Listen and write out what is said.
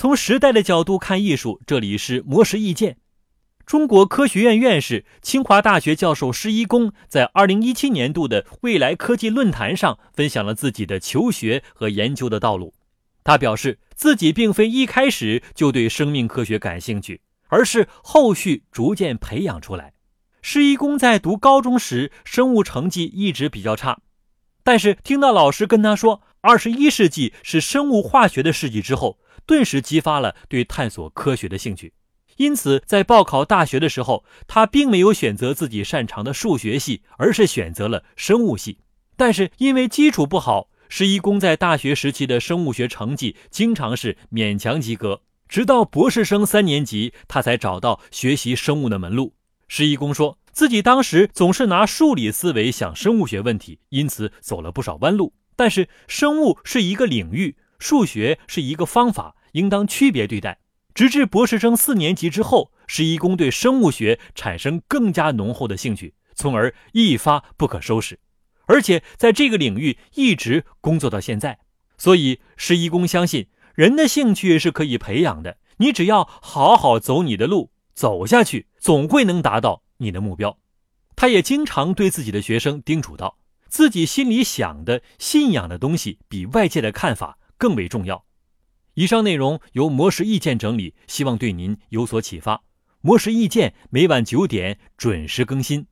从时代的角度看艺术，这里是魔石意见。中国科学院院士、清华大学教授施一公在2017年度的未来科技论坛上分享了自己的求学和研究的道路。他表示，自己并非一开始就对生命科学感兴趣，而是后续逐渐培养出来。施一公在读高中时，生物成绩一直比较差，但是听到老师跟他说21世纪是生物化学的世纪之后，顿时激发了对探索科学的兴趣。因此在报考大学的时候，他并没有选择自己擅长的数学系，而是选择了生物系。但是因为基础不好，施一公在大学时期的生物学成绩经常是勉强及格，直到博士生3年级，他才找到学习生物的门路。施一公说，自己当时总是拿数理思维想生物学问题，因此走了不少弯路。但是生物是一个领域，数学是一个方法，应当区别对待。直至博士生4年级之后，施一公对生物学产生更加浓厚的兴趣，从而一发不可收拾，而且在这个领域一直工作到现在。所以施一公相信，人的兴趣是可以培养的，你只要好好走你的路，走下去，总会能达到你的目标。他也经常对自己的学生叮嘱道，自己心里想的、信仰的东西比外界的看法更为重要。以上内容由魔石意见整理，希望对您有所启发。魔石意见每晚9点准时更新。